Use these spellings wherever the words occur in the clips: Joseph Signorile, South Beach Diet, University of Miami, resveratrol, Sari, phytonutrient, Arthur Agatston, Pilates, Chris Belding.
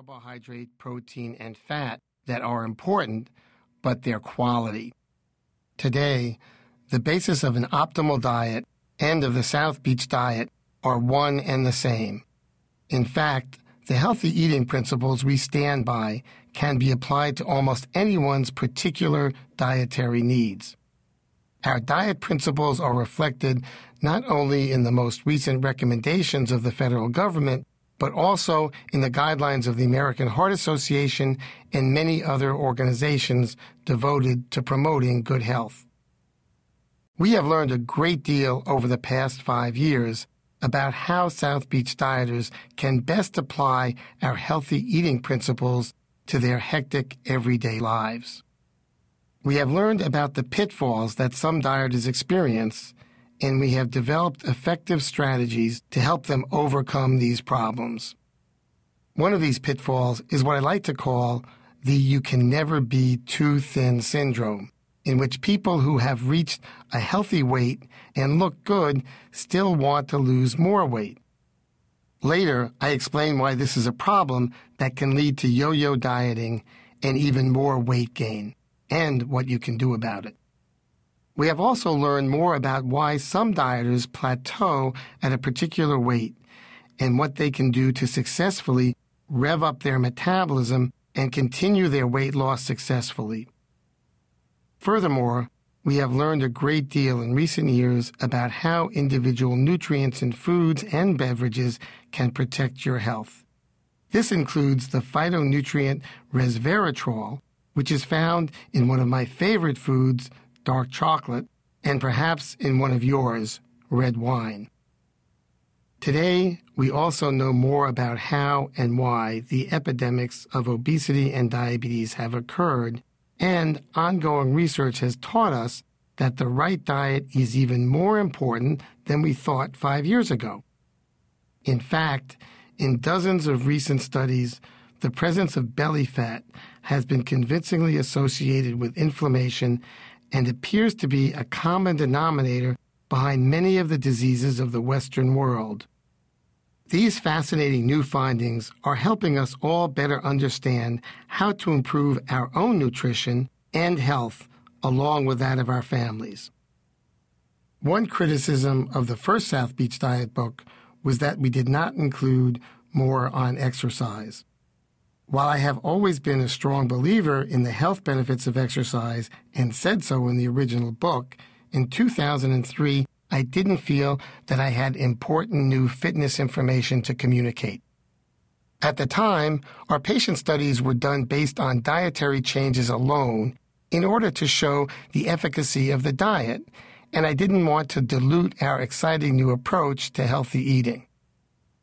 carbohydrate, protein, and fat that are important, but their quality. Today, the basis of an optimal diet and of the South Beach Diet are one and the same. In fact, the healthy eating principles we stand by can be applied to almost anyone's particular dietary needs. Our diet principles are reflected not only in the most recent recommendations of the federal government, but also in the guidelines of the American Heart Association and many other organizations devoted to promoting good health. We have learned a great deal over the past 5 years about how South Beach dieters can best apply our healthy eating principles to their hectic everyday lives. We have learned about the pitfalls that some dieters experience, and we have developed effective strategies to help them overcome these problems. One of these pitfalls is what I like to call the "you can never be too thin" syndrome, in which people who have reached a healthy weight and look good still want to lose more weight. Later, I explain why this is a problem that can lead to yo-yo dieting and even more weight gain, and what you can do about it. We have also learned more about why some dieters plateau at a particular weight and what they can do to successfully rev up their metabolism and continue their weight loss successfully. Furthermore, we have learned a great deal in recent years about how individual nutrients in foods and beverages can protect your health. This includes the phytonutrient resveratrol, which is found in one of my favorite foods, dark chocolate, and perhaps in one of yours, red wine. Today, we also know more about how and why the epidemics of obesity and diabetes have occurred, and ongoing research has taught us that the right diet is even more important than we thought 5 years ago. In fact, in dozens of recent studies, the presence of belly fat has been convincingly associated with inflammation and appears to be a common denominator behind many of the diseases of the Western world. These fascinating new findings are helping us all better understand how to improve our own nutrition and health along with that of our families. One criticism of the first South Beach Diet book was that we did not include more on exercise. While I have always been a strong believer in the health benefits of exercise and said so in the original book, in 2003 I didn't feel that I had important new fitness information to communicate. At the time, our patient studies were done based on dietary changes alone in order to show the efficacy of the diet, and I didn't want to dilute our exciting new approach to healthy eating.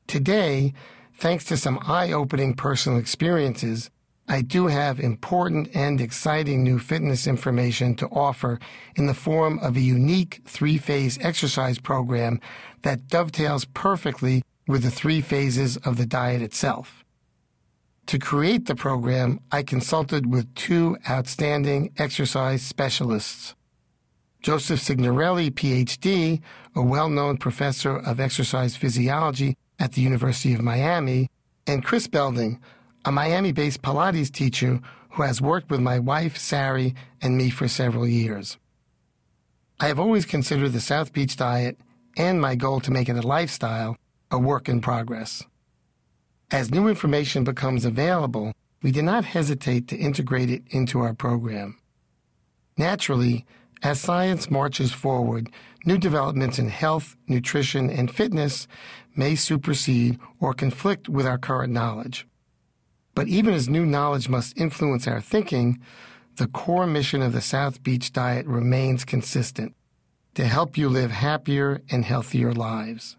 Today, thanks to some eye-opening personal experiences, I do have important and exciting new fitness information to offer in the form of a unique three-phase exercise program that dovetails perfectly with the three phases of the diet itself. To create the program, I consulted with two outstanding exercise specialists. Joseph Signorile, Ph.D., a well-known professor of exercise physiology at the University of Miami, and Chris Belding, a Miami-based Pilates teacher who has worked with my wife, Sari, and me for several years. I have always considered the South Beach Diet and my goal to make it a lifestyle a work in progress. As new information becomes available, we do not hesitate to integrate it into our program. Naturally, as science marches forward, new developments in health, nutrition, and fitness may supersede or conflict with our current knowledge. But even as new knowledge must influence our thinking, the core mission of the South Beach Diet remains consistent: to help you live happier and healthier lives.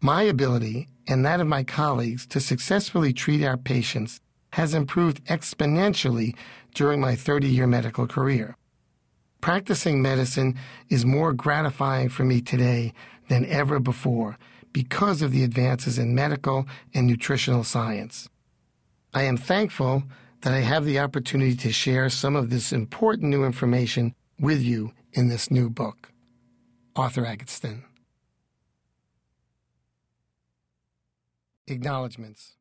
My ability, and that of my colleagues, to successfully treat our patients has improved exponentially during my 30-year medical career. Practicing medicine is more gratifying for me today than ever before because of the advances in medical and nutritional science. I am thankful that I have the opportunity to share some of this important new information with you in this new book. Arthur Agatston. Acknowledgements.